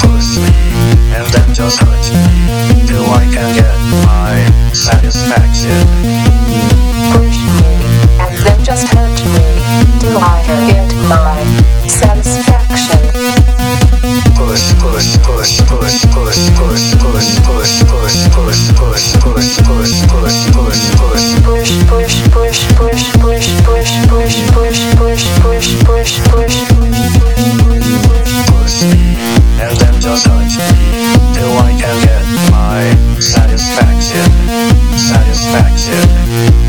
Push me and then just hurt me till I can get my satisfaction. Push, push, push, push, push, push, push, push, push, push, push, push, push, push, push, push, push, push, push, push, push, push, push, push, push, push, push, push. Push me and then just hurt me till I can get my satisfaction. Satisfaction,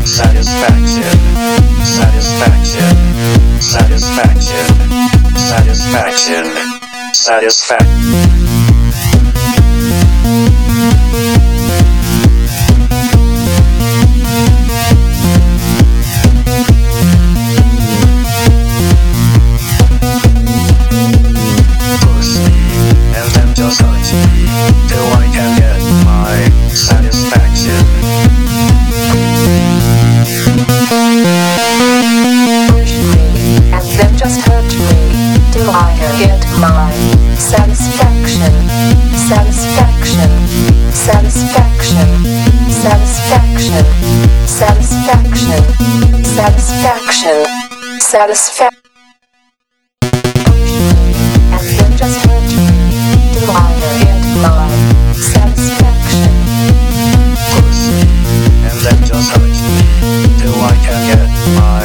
satisfaction, satisfaction, satisfaction, satisfaction, satisfaction. Satisfaction, satisfaction, satisfaction, satisfaction, satisfaction, satisfaction, satisfaction. And then just hurt me till I get my satisfaction. Push me and then just hurt me till I can get my